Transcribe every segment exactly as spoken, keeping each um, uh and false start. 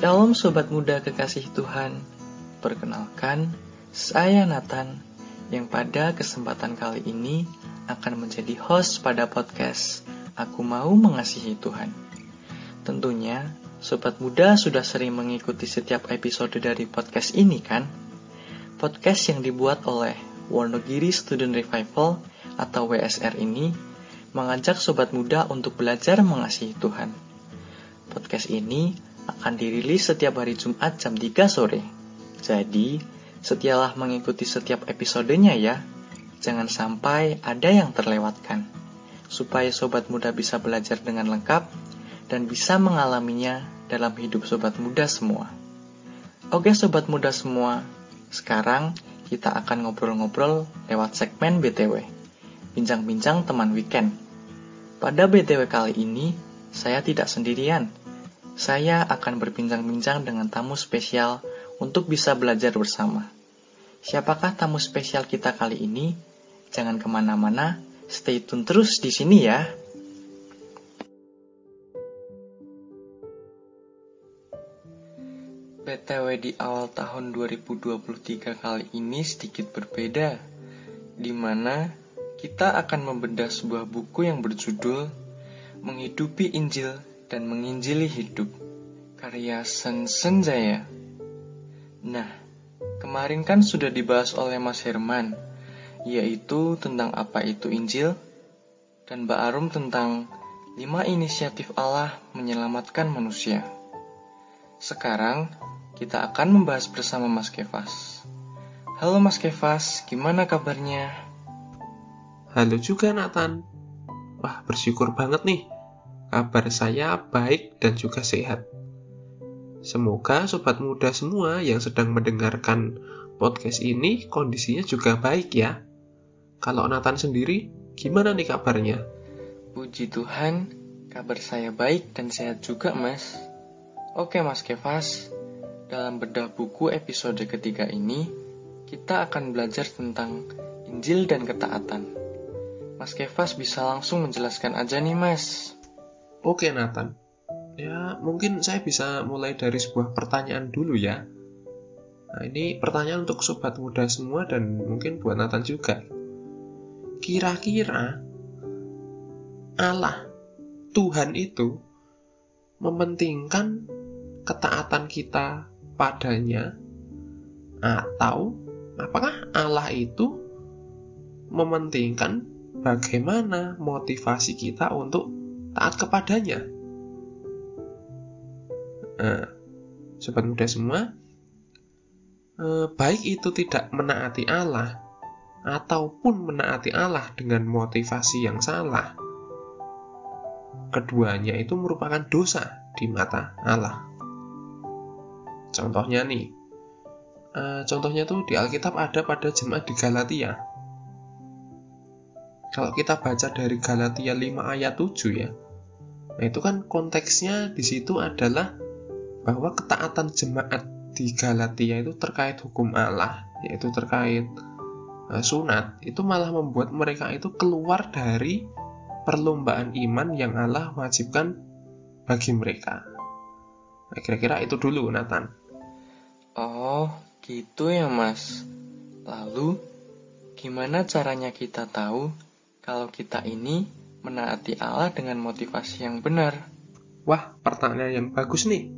Shalom Sobat Muda Kekasih Tuhan, perkenalkan saya Nathan yang pada kesempatan kali ini akan menjadi host pada podcast Aku Mau Mengasihi Tuhan. Tentunya Sobat Muda sudah sering mengikuti setiap episode dari podcast ini kan? Podcast yang dibuat oleh Wonogiri Student Revival atau W S R ini mengajak Sobat Muda untuk belajar mengasihi Tuhan. Podcast ini akan dirilis setiap hari Jumat jam tiga sore. Jadi, setialah mengikuti setiap episodenya ya. Jangan sampai ada yang terlewatkan. Supaya Sobat Muda bisa belajar dengan lengkap dan bisa mengalaminya dalam hidup Sobat Muda semua. Oke Sobat Muda semua, sekarang kita akan ngobrol-ngobrol lewat segmen B T W. Bincang-bincang teman weekend. Pada B T W kali ini, saya tidak sendirian. Saya akan berbincang-bincang dengan tamu spesial untuk bisa belajar bersama. Siapakah tamu spesial kita kali ini? Jangan kemana-mana, stay tune terus di sini ya. B T W di awal tahun dua ribu dua puluh tiga kali ini sedikit berbeda, di mana kita akan membedah sebuah buku yang berjudul Menghidupi Injil dan Menginjili Hidup, karya Sen Senjaya. Nah, kemarin kan sudah dibahas oleh Mas Herman, yaitu tentang apa itu Injil, dan Mbak Arum tentang lima inisiatif Allah menyelamatkan manusia. Sekarang, kita akan membahas bersama Mas Kefas. Halo Mas Kefas, gimana kabarnya? Halo juga Nathan. Wah, bersyukur banget nih. Kabar saya baik dan juga sehat. Semoga Sobat Muda semua yang sedang mendengarkan podcast ini kondisinya juga baik ya. Kalau Nathan sendiri, gimana nih kabarnya? Puji Tuhan, kabar saya baik dan sehat juga Mas. Oke Mas Kefas, dalam bedah buku episode ketiga ini, kita akan belajar tentang Injil dan ketaatan. Mas Kefas bisa langsung menjelaskan aja nih Mas. Oke Nathan, ya mungkin saya bisa mulai dari sebuah pertanyaan dulu ya. Nah ini pertanyaan untuk Sobat Muda semua dan mungkin buat Nathan juga. Kira-kira Allah, Tuhan itu mementingkan ketaatan kita padanya, atau apakah Allah itu mementingkan bagaimana motivasi kita untuk taat kepadanya? Nah, Sobat Muda semua, eh, baik itu tidak menaati Allah ataupun menaati Allah dengan motivasi yang salah, keduanya itu merupakan dosa di mata Allah. Contohnya nih, eh, contohnya tuh di Alkitab ada pada jemaat di Galatia. Kalau kita baca dari Galatia lima ayat tujuh ya. Nah, itu kan konteksnya di situ adalah bahwa ketaatan jemaat di Galatia itu terkait hukum Allah, yaitu terkait uh, sunat. Itu malah membuat mereka itu keluar dari perlombaan iman yang Allah wajibkan bagi mereka. Nah, kira-kira itu dulu Nathan. Oh, gitu ya Mas. Lalu gimana caranya kita tahu kalau kita ini menaati Allah dengan motivasi yang benar? Wah, pertanyaan yang bagus nih.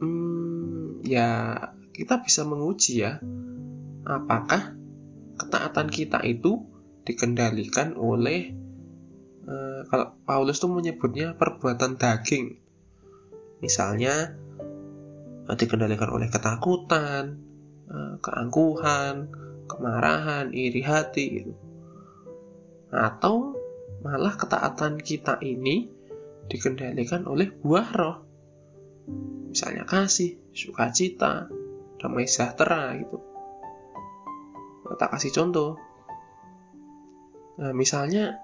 Hmm, ya, kita bisa menguji ya. Apakah ketaatan kita itu dikendalikan oleh, eh, kalau Paulus tuh menyebutnya perbuatan daging. Misalnya, dikendalikan oleh ketakutan, eh, keangkuhan, kemarahan, iri hati gitu. Atau malah ketaatan kita ini dikendalikan oleh buah roh, misalnya kasih, sukacita, damai sejahtera gitu. Kita kasih contoh. Nah, misalnya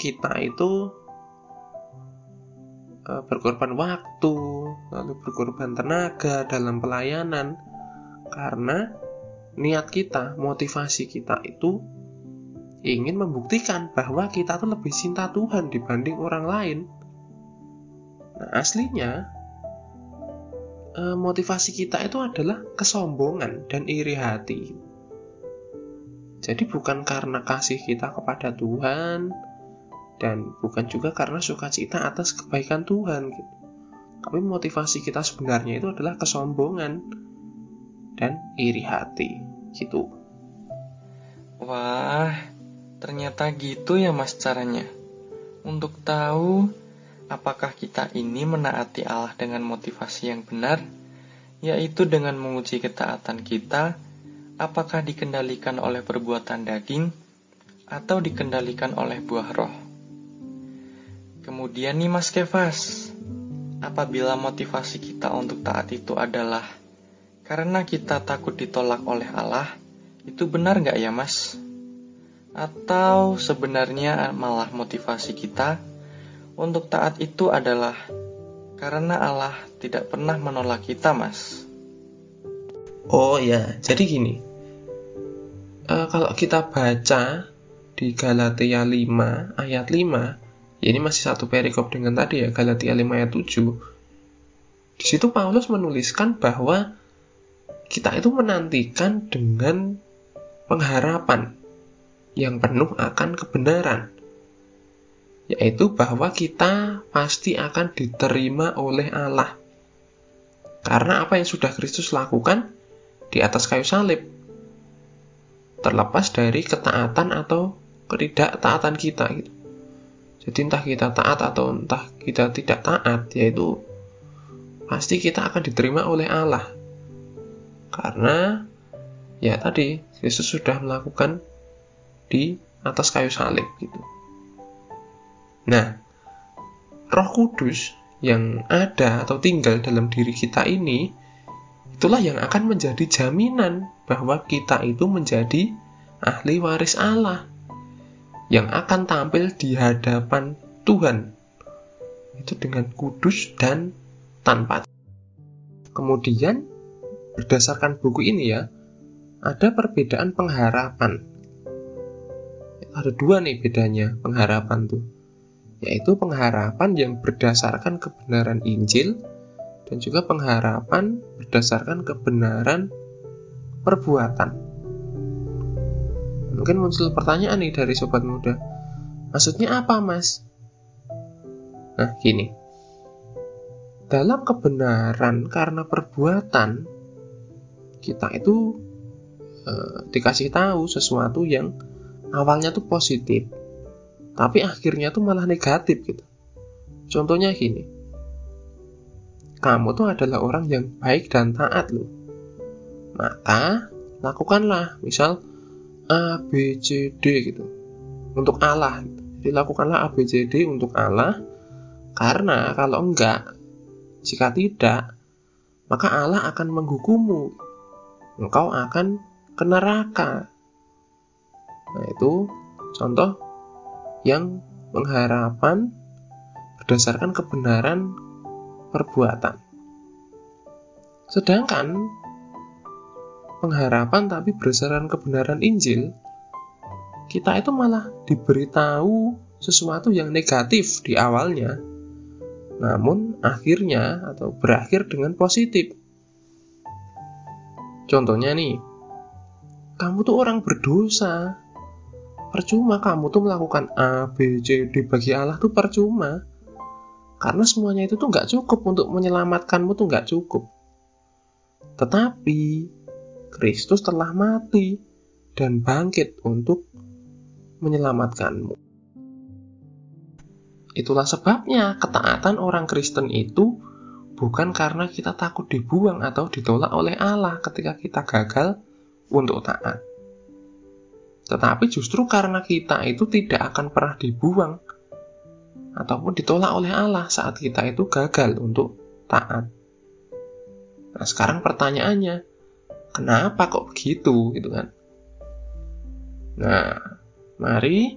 kita itu berkorban waktu, lalu berkorban tenaga dalam pelayanan karena niat kita, motivasi kita itu ingin membuktikan bahwa kita tuh lebih cinta Tuhan dibanding orang lain. Nah, aslinya e, motivasi kita itu adalah kesombongan dan iri hati. Jadi bukan karena kasih kita kepada Tuhan, dan bukan juga karena sukacita atas kebaikan Tuhan gitu. Tapi motivasi kita sebenarnya itu adalah kesombongan dan iri hati gitu. Wah, ternyata gitu ya Mas caranya. Untuk tahu apakah kita ini menaati Allah dengan motivasi yang benar, yaitu dengan menguji ketaatan kita, apakah dikendalikan oleh perbuatan daging atau dikendalikan oleh buah roh. Kemudian nih Mas Kefas, apabila motivasi kita untuk taat itu adalah karena kita takut ditolak oleh Allah, itu benar nggak ya Mas? Atau sebenarnya malah motivasi kita untuk taat itu adalah karena Allah tidak pernah menolak kita Mas? Oh ya, jadi gini, e, kalau kita baca di Galatia lima ayat lima, ya ini masih satu perikop dengan tadi ya, Galatia lima ayat tujuh. Di situ Paulus menuliskan bahwa kita itu menantikan dengan pengharapan yang penuh akan kebenaran, yaitu bahwa kita pasti akan diterima oleh Allah karena apa yang sudah Kristus lakukan di atas kayu salib, terlepas dari ketaatan atau ketidaktaatan kita gitu. Jadi entah kita taat atau entah kita tidak taat, yaitu pasti kita akan diterima oleh Allah. Karena ya tadi Yesus sudah melakukan di atas kayu salib gitu. Nah, Roh Kudus yang ada atau tinggal dalam diri kita ini, itulah yang akan menjadi jaminan bahwa kita itu menjadi ahli waris Allah yang akan tampil di hadapan Tuhan itu dengan kudus dan tanpa. Kemudian berdasarkan buku ini ya, ada perbedaan pengharapan. Ada dua nih bedanya pengharapan tuh, yaitu pengharapan yang berdasarkan kebenaran Injil dan juga pengharapan berdasarkan kebenaran perbuatan. Mungkin muncul pertanyaan nih dari sobat muda, maksudnya apa Mas? Nah gini, dalam kebenaran karena perbuatan, kita itu e, dikasih tahu sesuatu yang awalnya tuh positif, tapi akhirnya tuh malah negatif gitu. Contohnya gini, kamu tuh adalah orang yang baik dan taat loh, maka lakukanlah misal A, B, C, D gitu untuk Allah. Dilakukanlah A, B, C, D untuk Allah, karena kalau enggak, jika tidak, maka Allah akan menghukummu, engkau akan ke neraka. Nah itu contoh yang pengharapan berdasarkan kebenaran perbuatan. Sedangkan pengharapan tapi berdasarkan kebenaran Injil, kita itu malah diberitahu sesuatu yang negatif di awalnya, namun akhirnya atau berakhir dengan positif. Contohnya nih, kamu tuh orang berdosa, percuma kamu tuh melakukan A, B, C, D bagi Allah tuh percuma, karena semuanya itu tuh gak cukup untuk menyelamatkanmu, tuh gak cukup. Tetapi Kristus telah mati dan bangkit untuk menyelamatkanmu. Itulah sebabnya ketaatan orang Kristen itu bukan karena kita takut dibuang atau ditolak oleh Allah ketika kita gagal untuk taat, tetapi justru karena kita itu tidak akan pernah dibuang ataupun ditolak oleh Allah saat kita itu gagal untuk taat. Nah sekarang pertanyaannya, kenapa kok begitu gitu kan? Nah, mari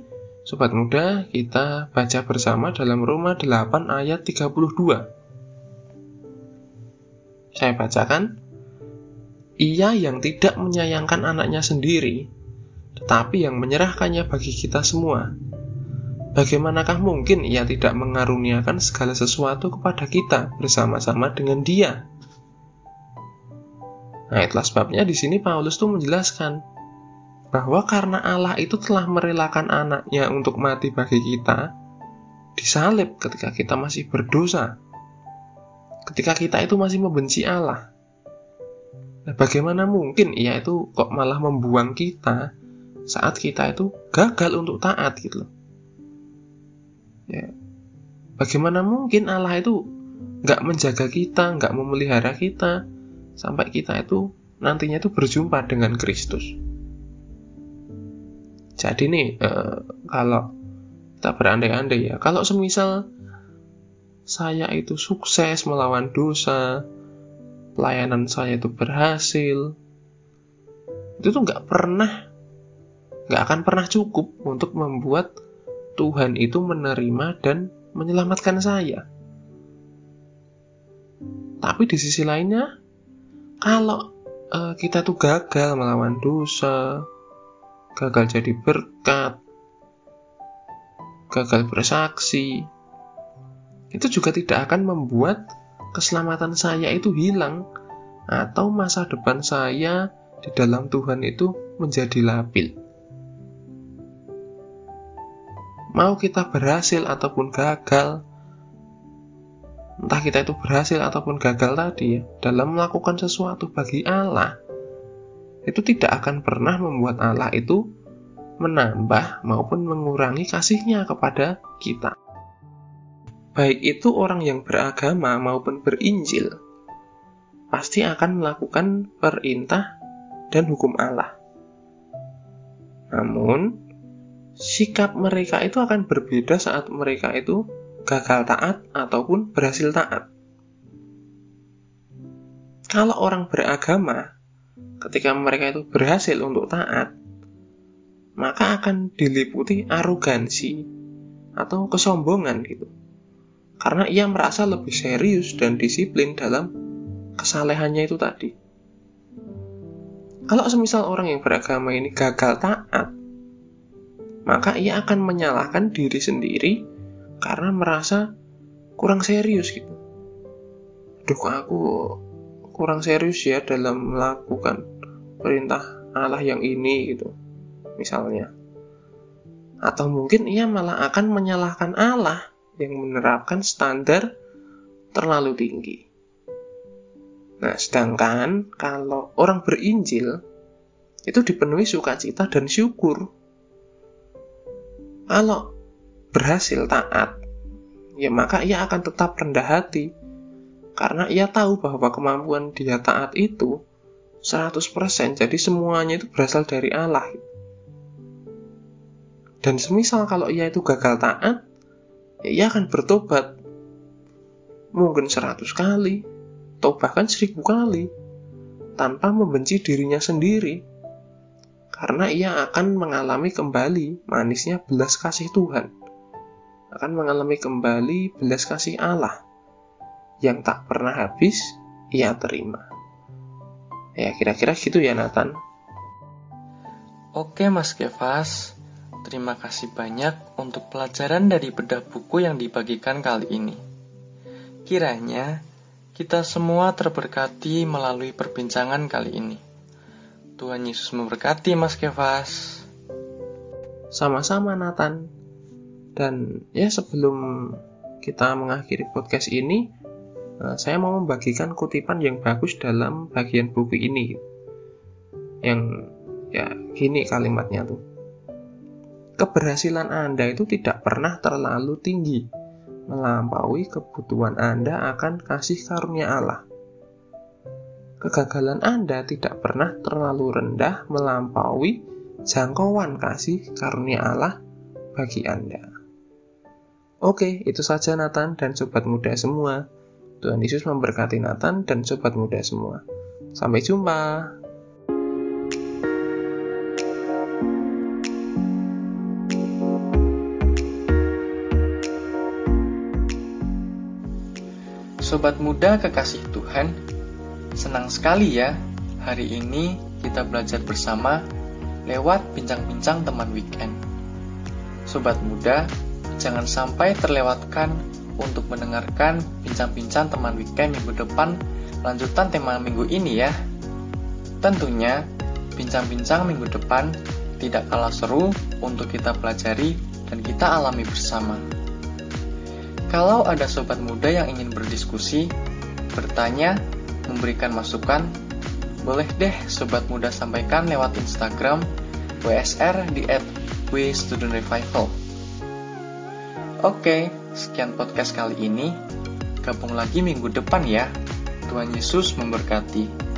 sobat muda kita baca bersama dalam Roma delapan ayat tiga puluh dua. Saya bacakan. Ia yang tidak menyayangkan anaknya sendiri, tetapi yang menyerahkannya bagi kita semua, bagaimanakah mungkin ia tidak mengaruniakan segala sesuatu kepada kita bersama-sama dengan Dia? Nah, itulah sebabnya di sini Paulus tuh menjelaskan bahwa karena Allah itu telah merelakan anaknya untuk mati bagi kita, disalib ketika kita masih berdosa, ketika kita itu masih membenci Allah. Nah, bagaimana mungkin ia itu kok malah membuang kita saat kita itu gagal untuk taat gitu loh. Ya, bagaimana mungkin Allah itu gak menjaga kita, gak memelihara kita, sampai kita itu nantinya itu berjumpa dengan Kristus. Jadi nih, eh, kalau kita berandai-andai ya, kalau semisal saya itu sukses melawan dosa, pelayanan saya itu berhasil, itu tuh gak pernah, gak akan pernah cukup untuk membuat Tuhan itu menerima dan menyelamatkan saya. Tapi di sisi lainnya, kalau e, kita tuh gagal melawan dosa, gagal jadi berkat, gagal bersaksi, itu juga tidak akan membuat keselamatan saya itu hilang atau masa depan saya di dalam Tuhan itu menjadi labil. Mau kita berhasil ataupun gagal, entah kita itu berhasil ataupun gagal tadi ya, dalam melakukan sesuatu bagi Allah, itu tidak akan pernah membuat Allah itu menambah maupun mengurangi kasih-Nya kepada kita. Baik itu orang yang beragama maupun berinjil, pasti akan melakukan perintah dan hukum Allah. Namun, sikap mereka itu akan berbeda saat mereka itu gagal taat ataupun berhasil taat. Kalau orang beragama, ketika mereka itu berhasil untuk taat, maka akan diliputi arogansi atau kesombongan gitu. Karena ia merasa lebih serius dan disiplin dalam kesalehannya itu tadi. Kalau semisal orang yang beragama ini gagal taat, maka ia akan menyalahkan diri sendiri karena merasa kurang serius gitu. Aduh, aku kurang serius ya dalam melakukan perintah Allah yang ini gitu, misalnya. Atau mungkin ia malah akan menyalahkan Allah yang menerapkan standar terlalu tinggi. Nah, sedangkan kalau orang berinjil itu dipenuhi sukacita dan syukur. Kalau berhasil taat, ya maka ia akan tetap rendah hati, karena ia tahu bahwa kemampuan dia taat itu seratus persen, jadi semuanya itu berasal dari Allah. Dan semisal kalau ia itu gagal taat, ya ia akan bertobat, mungkin seratus kali, atau bahkan seribu kali, tanpa membenci dirinya sendiri. Karena ia akan mengalami kembali manisnya belas kasih Tuhan. Akan mengalami kembali belas kasih Allah yang tak pernah habis ia terima. Ya, kira-kira gitu ya, Nathan. Oke, Mas Kefas. Terima kasih banyak untuk pelajaran dari bedah buku yang dibagikan kali ini. Kiranya kita semua terberkati melalui perbincangan kali ini. Tuhan Yesus memberkati Mas Kefas. Sama-sama Nathan. Dan ya, sebelum kita mengakhiri podcast ini, saya mau membagikan kutipan yang bagus dalam bagian buku ini. Yang ya gini kalimatnya tuh. Keberhasilan Anda itu tidak pernah terlalu tinggi, melampaui kebutuhan Anda akan kasih karunia Allah. Kegagalan Anda tidak pernah terlalu rendah melampaui jangkauan kasih karunia Allah bagi Anda. Oke, itu saja Nathan dan Sobat Muda semua. Tuhan Yesus memberkati Nathan dan Sobat Muda semua. Sampai jumpa. Sobat Muda kekasih Tuhan, senang sekali ya, hari ini kita belajar bersama lewat bincang-bincang teman weekend. Sobat Muda, jangan sampai terlewatkan untuk mendengarkan bincang-bincang teman weekend minggu depan, lanjutan tema minggu ini ya. Tentunya, bincang-bincang minggu depan tidak kalah seru untuk kita pelajari dan kita alami bersama. Kalau ada sobat muda yang ingin berdiskusi, bertanya, memberikan masukan, boleh deh sobat muda sampaikan lewat Instagram W S R di at w student revival. Oke, sekian podcast kali ini. Gabung lagi minggu depan ya. Tuhan Yesus memberkati.